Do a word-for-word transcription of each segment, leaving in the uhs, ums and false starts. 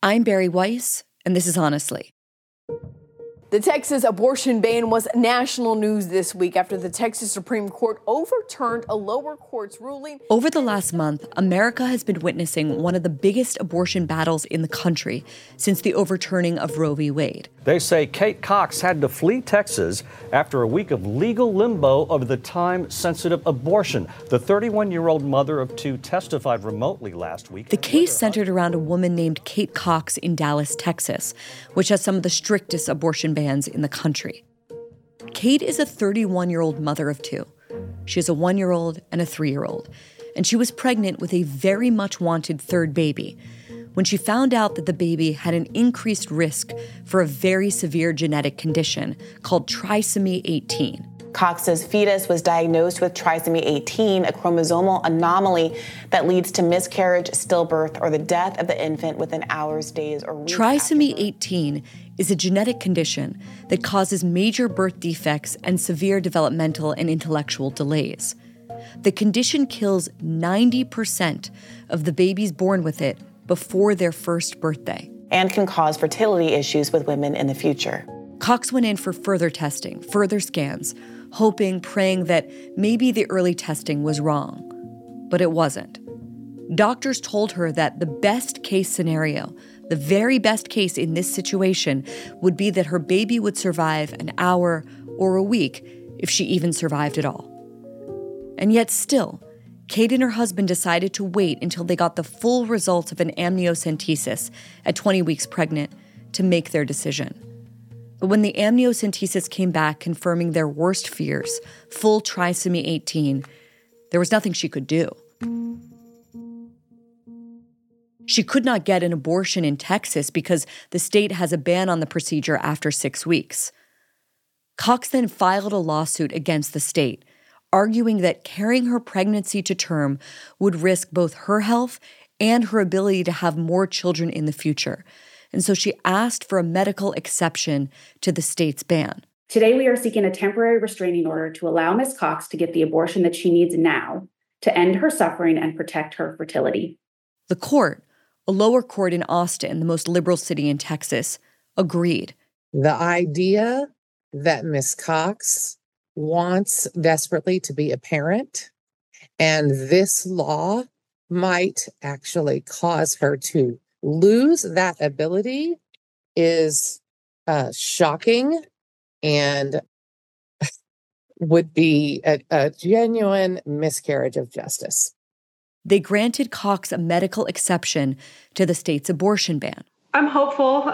I'm Barry Weiss, and this is Honestly. The Texas abortion ban was national news this week after the Texas Supreme Court overturned a lower court's ruling. Over the last month, America has been witnessing one of the biggest abortion battles in the country since the overturning of Roe v. Wade. They say Kate Cox had to flee Texas after a week of legal limbo over the time-sensitive abortion. The thirty-one-year-old mother of two testified remotely last week. The case centered around a woman named Kate Cox in Dallas, Texas, which has some of the strictest abortion bans in the country. Kate is a thirty-one-year-old mother of two. She has a one-year-old and a three-year-old, and she was pregnant with a very much wanted third baby when she found out that the baby had an increased risk for a very severe genetic condition called Trisomy eighteen. Cox's fetus was diagnosed with Trisomy eighteen, a chromosomal anomaly that leads to miscarriage, stillbirth, or the death of the infant within hours, days, or weeks. Trisomy eighteen is a genetic condition that causes major birth defects and severe developmental and intellectual delays. The condition kills ninety percent of the babies born with it before their first birthday, and can cause fertility issues with women in the future. Cox went in for further testing, further scans, hoping, praying that maybe the early testing was wrong. But it wasn't. Doctors told her that the best case scenario, the very best case in this situation, would be that her baby would survive an hour or a week, if she even survived at all. And yet still, Kate and her husband decided to wait until they got the full results of an amniocentesis at twenty weeks pregnant to make their decision. But when the amniocentesis came back confirming their worst fears, full trisomy eighteen, there was nothing she could do. She could not get an abortion in Texas because the state has a ban on the procedure after six weeks. Cox then filed a lawsuit against the state, arguing that carrying her pregnancy to term would risk both her health and her ability to have more children in the future. And so she asked for a medical exception to the state's ban. Today we are seeking a temporary restraining order to allow Miz Cox to get the abortion that she needs now to end her suffering and protect her fertility. The court, a lower court in Austin, the most liberal city in Texas, agreed. The idea that Miz Cox wants desperately to be a parent, and this law might actually cause her to lose that ability, is uh, shocking and would be a, a genuine miscarriage of justice. They granted Cox a medical exception to the state's abortion ban. I'm hopeful uh,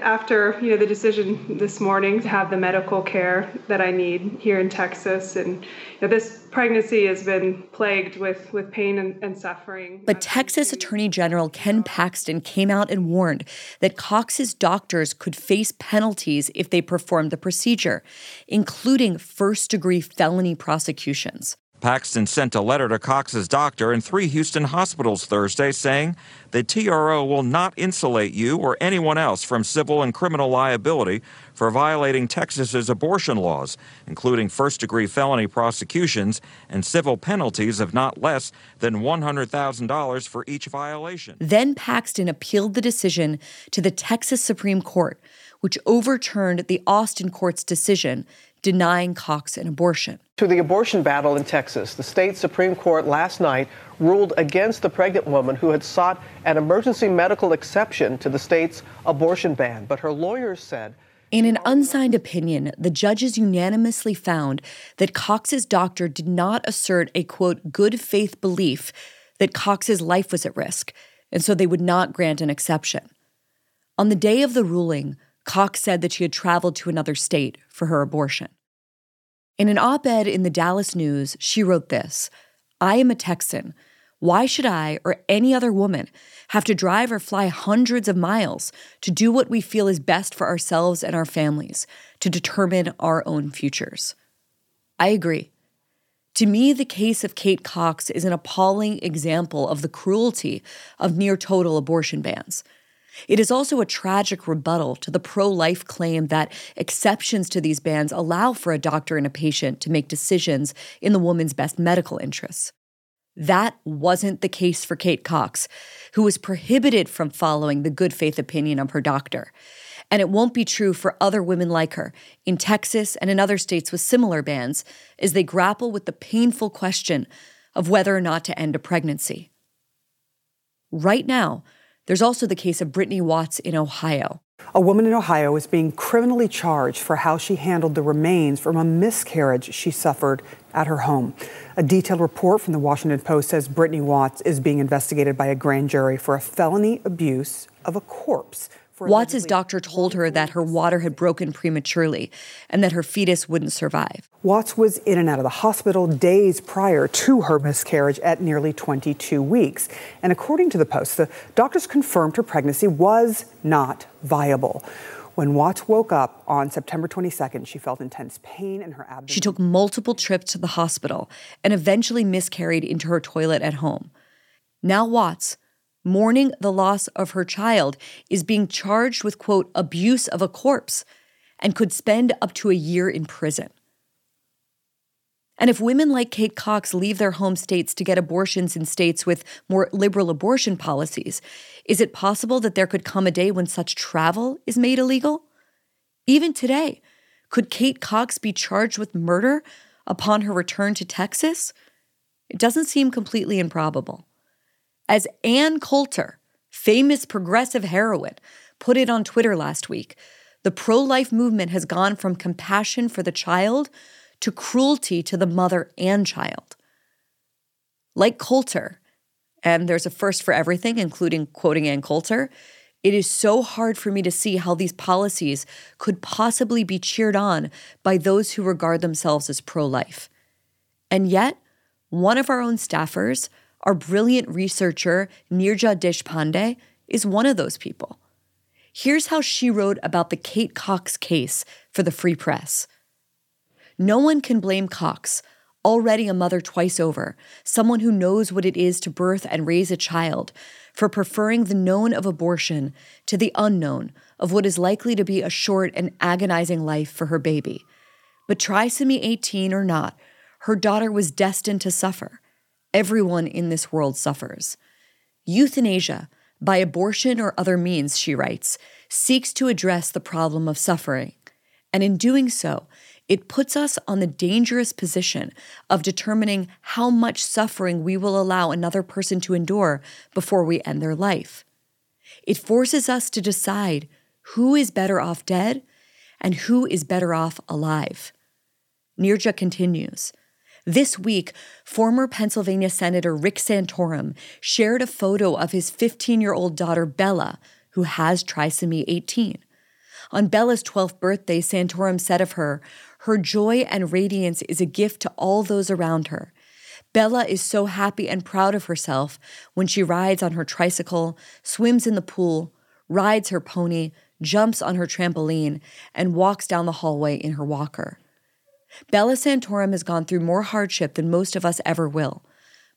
after you know the decision this morning to have the medical care that I need here in Texas. And you know, this pregnancy has been plagued with, with pain and, and suffering. But Texas Attorney General Ken Paxton came out and warned that Cox's doctors could face penalties if they performed the procedure, including first-degree felony prosecutions. Paxton sent a letter to Cox's doctor and three Houston hospitals Thursday saying the T R O will not insulate you or anyone else from civil and criminal liability for violating Texas's abortion laws, including first-degree felony prosecutions and civil penalties of not less than one hundred thousand dollars for each violation. Then Paxton appealed the decision to the Texas Supreme Court, which overturned the Austin court's decision denying Cox an abortion. To the abortion battle in Texas, the state Supreme Court last night ruled against the pregnant woman who had sought an emergency medical exception to the state's abortion ban. But her lawyers said... In an unsigned opinion, the judges unanimously found that Cox's doctor did not assert a, quote, good faith belief that Cox's life was at risk, and so they would not grant an exception. On the day of the ruling, Cox said that she had traveled to another state for her abortion. In an op-ed in the Dallas News, she wrote this: "I am a Texan. Why should I or any other woman have to drive or fly hundreds of miles to do what we feel is best for ourselves and our families, to determine our own futures?" I agree. To me, the case of Kate Cox is an appalling example of the cruelty of near-total abortion bans. It is also a tragic rebuttal to the pro-life claim that exceptions to these bans allow for a doctor and a patient to make decisions in the woman's best medical interests. That wasn't the case for Kate Cox, who was prohibited from following the good faith opinion of her doctor. And it won't be true for other women like her in Texas and in other states with similar bans as they grapple with the painful question of whether or not to end a pregnancy. Right now, there's also the case of Brittany Watts in Ohio. A woman in Ohio is being criminally charged for how she handled the remains from a miscarriage she suffered at her home. A detailed report from The Washington Post says Brittany Watts is being investigated by a grand jury for a felony abuse of a corpse. Watts' doctor told her that her water had broken prematurely and that her fetus wouldn't survive. Watts was in and out of the hospital days prior to her miscarriage at nearly twenty-two weeks. And according to the Post, the doctors confirmed her pregnancy was not viable. When Watts woke up on September twenty-second, she felt intense pain in her abdomen. She took multiple trips to the hospital and eventually miscarried into her toilet at home. Now Watts, mourning the loss of her child, is being charged with, quote, abuse of a corpse and could spend up to a year in prison. And if women like Kate Cox leave their home states to get abortions in states with more liberal abortion policies, is it possible that there could come a day when such travel is made illegal? Even today, could Kate Cox be charged with murder upon her return to Texas? It doesn't seem completely improbable. As Ann Coulter, famous progressive heroine, put it on Twitter last week, the pro-life movement has gone from compassion for the child to cruelty to the mother and child. Like Coulter, and there's a first for everything, including quoting Ann Coulter, it is so hard for me to see how these policies could possibly be cheered on by those who regard themselves as pro-life. And yet, one of our own staffers, our brilliant researcher, Nirja Deshpande, is one of those people. Here's how she wrote about the Kate Cox case for the Free Press. No one can blame Cox, already a mother twice over, someone who knows what it is to birth and raise a child, for preferring the known of abortion to the unknown of what is likely to be a short and agonizing life for her baby. But trisomy eighteen or not, her daughter was destined to suffer. Everyone in this world suffers. Euthanasia, by abortion or other means, she writes, seeks to address the problem of suffering. And in doing so, it puts us on the dangerous position of determining how much suffering we will allow another person to endure before we end their life. It forces us to decide who is better off dead and who is better off alive. Nirja continues, this week, former Pennsylvania Senator Rick Santorum shared a photo of his fifteen-year-old daughter Bella, who has trisomy eighteen. On Bella's twelfth birthday, Santorum said of her, "Her joy and radiance is a gift to all those around her. Bella is so happy and proud of herself when she rides on her tricycle, swims in the pool, rides her pony, jumps on her trampoline, and walks down the hallway in her walker." Bella Santorum has gone through more hardship than most of us ever will,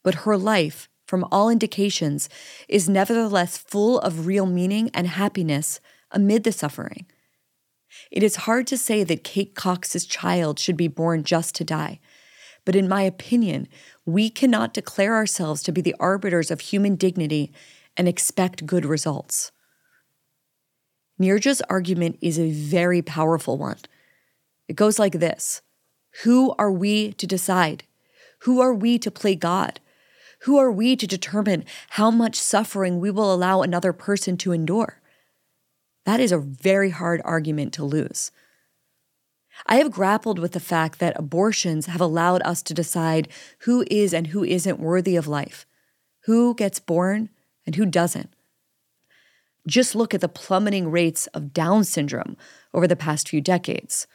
but her life, from all indications, is nevertheless full of real meaning and happiness amid the suffering. It is hard to say that Kate Cox's child should be born just to die, but in my opinion, we cannot declare ourselves to be the arbiters of human dignity and expect good results. Nirja's argument is a very powerful one. It goes like this. Who are we to decide? Who are we to play God? Who are we to determine how much suffering we will allow another person to endure? That is a very hard argument to lose. I have grappled with the fact that abortions have allowed us to decide who is and who isn't worthy of life, who gets born and who doesn't. Just look at the plummeting rates of Down syndrome over the past few decades.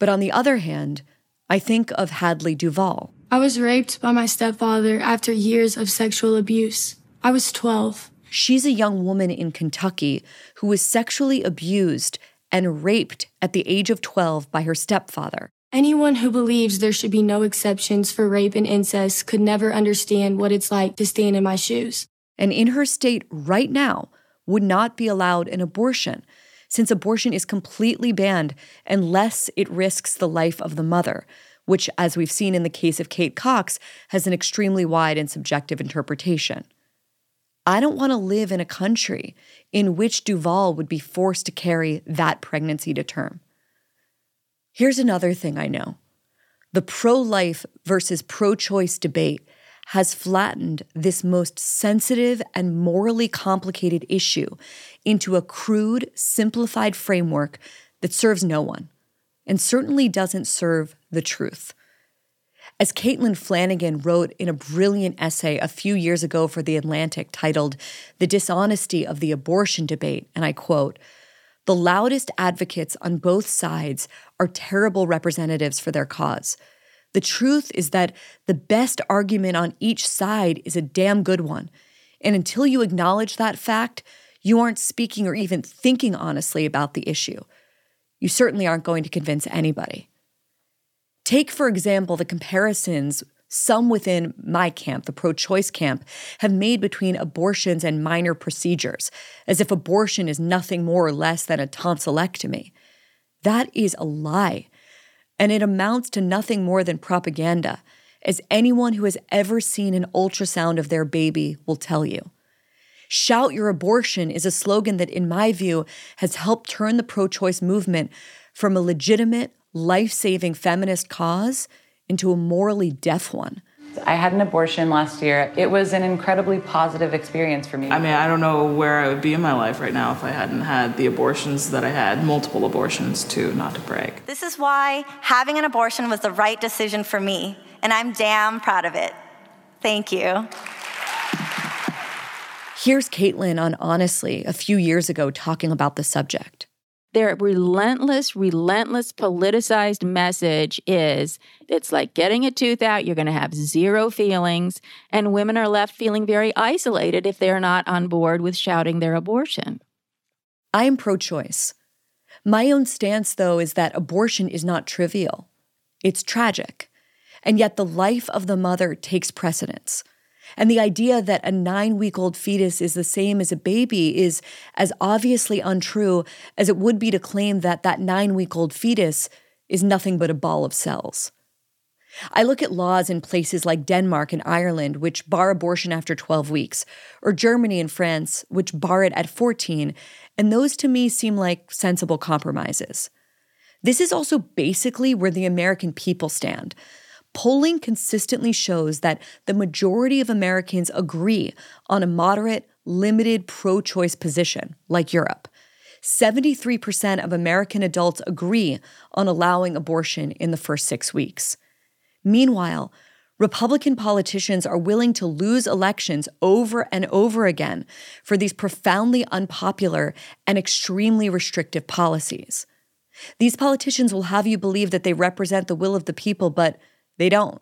But on the other hand, I think of Hadley Duvall. I was raped by my stepfather after years of sexual abuse. I was twelve. She's a young woman in Kentucky who was sexually abused and raped at the age of twelve by her stepfather. Anyone who believes there should be no exceptions for rape and incest could never understand what it's like to stand in my shoes. And in her state right now would not be allowed an abortion, since abortion is completely banned unless it risks the life of the mother, which, as we've seen in the case of Kate Cox, has an extremely wide and subjective interpretation. I don't want to live in a country in which Duvall would be forced to carry that pregnancy to term. Here's another thing I know. The pro-life versus pro-choice debate has flattened this most sensitive and morally complicated issue into a crude, simplified framework that serves no one, and certainly doesn't serve the truth. As Caitlin Flanagan wrote in a brilliant essay a few years ago for The Atlantic titled "The Dishonesty of the Abortion Debate," and I quote, "The loudest advocates on both sides are terrible representatives for their cause. The truth is that the best argument on each side is a damn good one. And until you acknowledge that fact, you aren't speaking or even thinking honestly about the issue. You certainly aren't going to convince anybody." Take, for example, the comparisons some within my camp, the pro-choice camp, have made between abortions and minor procedures, as if abortion is nothing more or less than a tonsillectomy. That is a lie. And it amounts to nothing more than propaganda, as anyone who has ever seen an ultrasound of their baby will tell you. "Shout your abortion" is a slogan that, in my view, has helped turn the pro-choice movement from a legitimate, life-saving feminist cause into a morally deaf one. I had an abortion last year. It was an incredibly positive experience for me. I mean, I don't know where I would be in my life right now if I hadn't had the abortions that I had, multiple abortions too, not to brag. This is why having an abortion was the right decision for me, and I'm damn proud of it. Thank you. Here's Caitlin on Honestly a few years ago talking about the subject. Their relentless, relentless politicized message is, it's like getting a tooth out, you're going to have zero feelings, and women are left feeling very isolated if they're not on board with shouting their abortion. I am pro-choice. My own stance, though, is that abortion is not trivial. It's tragic. And yet the life of the mother takes precedence. And the idea that a nine-week-old fetus is the same as a baby is as obviously untrue as it would be to claim that that nine-week-old fetus is nothing but a ball of cells. I look at laws in places like Denmark and Ireland, which bar abortion after twelve weeks, or Germany and France, which bar it at fourteen, and those to me seem like sensible compromises. This is also basically where the American people stand. Polling consistently shows that the majority of Americans agree on a moderate, limited pro-choice position, like Europe. seventy-three percent of American adults agree on allowing abortion in the first six weeks. Meanwhile, Republican politicians are willing to lose elections over and over again for these profoundly unpopular and extremely restrictive policies. These politicians will have you believe that they represent the will of the people, but they don't.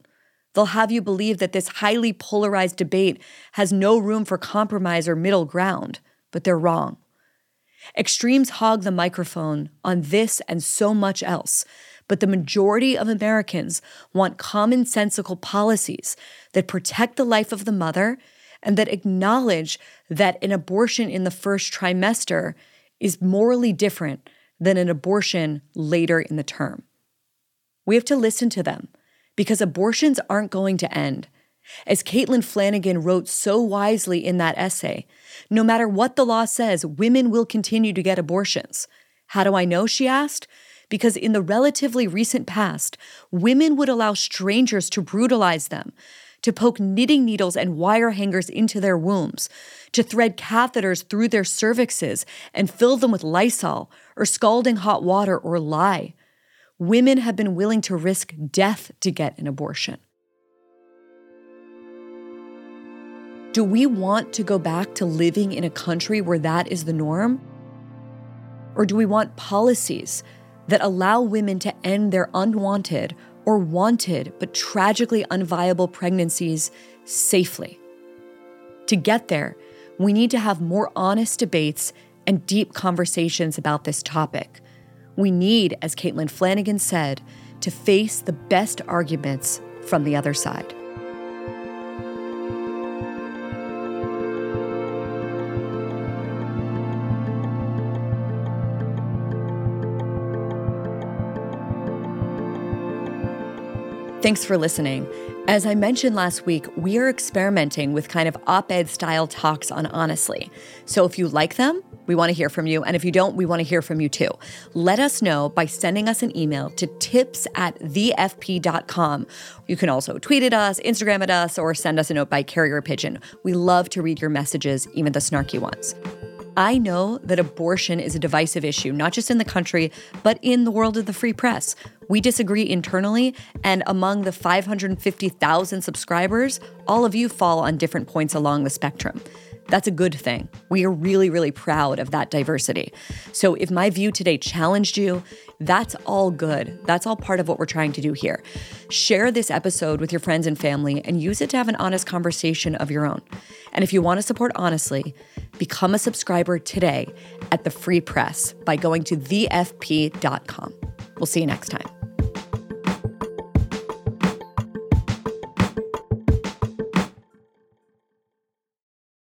They'll have you believe that this highly polarized debate has no room for compromise or middle ground, but they're wrong. Extremes hog the microphone on this and so much else, but the majority of Americans want commonsensical policies that protect the life of the mother and that acknowledge that an abortion in the first trimester is morally different than an abortion later in the term. We have to listen to them, because abortions aren't going to end. As Caitlin Flanagan wrote so wisely in that essay, no matter what the law says, women will continue to get abortions. How do I know, she asked? Because in the relatively recent past, women would allow strangers to brutalize them, to poke knitting needles and wire hangers into their wombs, to thread catheters through their cervixes and fill them with Lysol or scalding hot water or lye. Women have been willing to risk death to get an abortion. Do we want to go back to living in a country where that is the norm? Or do we want policies that allow women to end their unwanted or wanted but tragically unviable pregnancies safely? To get there, we need to have more honest debates and deep conversations about this topic. We need, as Caitlin Flanagan said, to face the best arguments from the other side. Thanks for listening. As I mentioned last week, we are experimenting with kind of op-ed style talks on Honestly. So if you like them, we want to hear from you. And if you don't, we want to hear from you too. Let us know by sending us an email to tips at the f p dot com. You can also tweet at us, Instagram at us, or send us a note by carrier pigeon. We love to read your messages, even the snarky ones. I know that abortion is a divisive issue, not just in the country, but in the world of the free press. We disagree internally, and among the five hundred fifty thousand subscribers, all of you fall on different points along the spectrum. That's a good thing. We are really, really proud of that diversity. So if my view today challenged you, that's all good. That's all part of what we're trying to do here. Share this episode with your friends and family and use it to have an honest conversation of your own. And if you want to support Honestly, become a subscriber today at The Free Press by going to the f p dot com. We'll see you next time.